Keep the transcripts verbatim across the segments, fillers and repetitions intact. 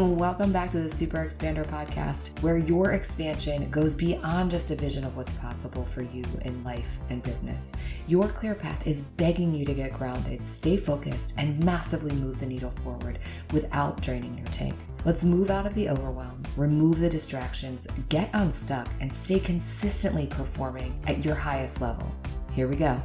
Welcome back to the Super Expander Podcast, where your expansion goes beyond just a vision of what's possible for you in life and business. Your clear path is begging you to get grounded, stay focused, and massively move the needle forward without draining your tank. Let's move out of the overwhelm, remove the distractions, get unstuck, and stay consistently performing at your highest level. Here we go.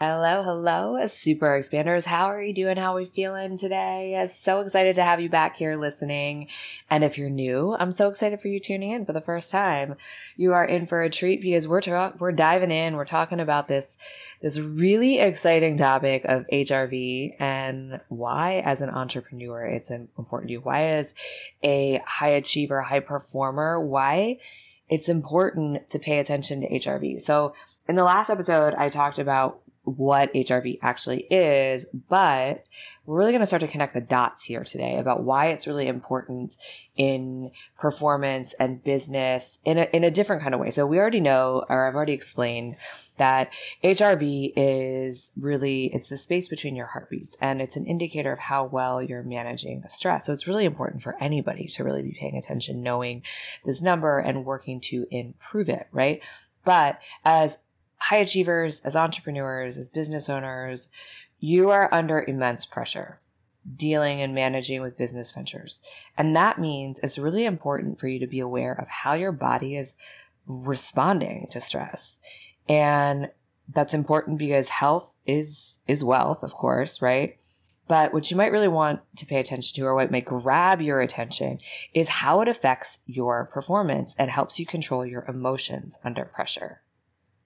Hello, hello, Super Expanders. How are you doing? How are we feeling today? So excited to have you back here listening. And if you're new, I'm so excited for you tuning in for the first time. You are in for a treat because we're tra- we're diving in. We're talking about this, this really exciting topic of H R V and why, as an entrepreneur, it's important to you. Why, as a high achiever, high performer, why it's important to pay attention to H R V. So in the last episode, I talked about what H R V actually is, but we're really going to start to connect the dots here today about why it's really important in performance and business in a, in a different kind of way. So we already know, or I've already explained that H R V is really, it's the space between your heartbeats, and it's an indicator of how well you're managing stress. So it's really important for anybody to really be paying attention, knowing this number and working to improve it, right? But as high achievers, as entrepreneurs, as business owners, you are under immense pressure dealing and managing with business ventures. And that means it's really important for you to be aware of how your body is responding to stress. And that's important because health is, is wealth, of course, right? But what you might really want to pay attention to, or what might grab your attention, is how it affects your performance and helps you control your emotions under pressure.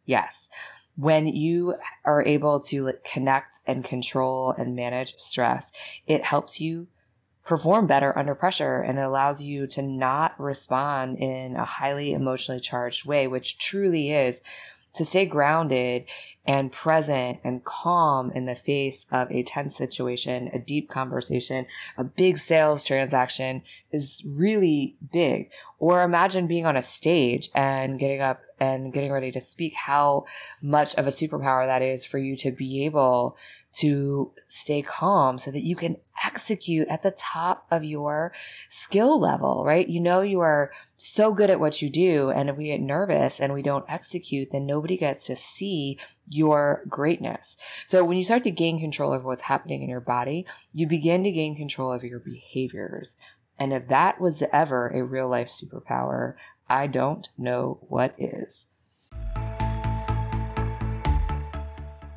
Yes. When you are able to connect and control and manage stress, it helps you perform better under pressure, and it allows you to not respond in a highly emotionally charged way, which truly is to stay grounded and present and calm in the face of a tense situation, a deep conversation, a big sales transaction is really big. Or imagine being on a stage and getting up and getting ready to speak, how much of a superpower that is for you to be able to stay calm so that you can execute at the top of your skill level, right? You know, you are so good at what you do, and if we get nervous and we don't execute, then nobody gets to see your greatness. So when you start to gain control of what's happening in your body, you begin to gain control of your behaviors. And if that was ever a real life superpower, I don't know what is. I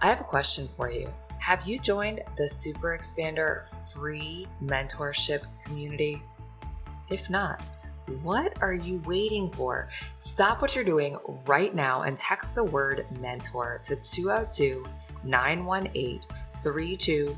have a question for you. Have you joined the Super Expander free mentorship community? If not, what are you waiting for? Stop what you're doing right now and text the word mentor to two oh two, nine one eight, three two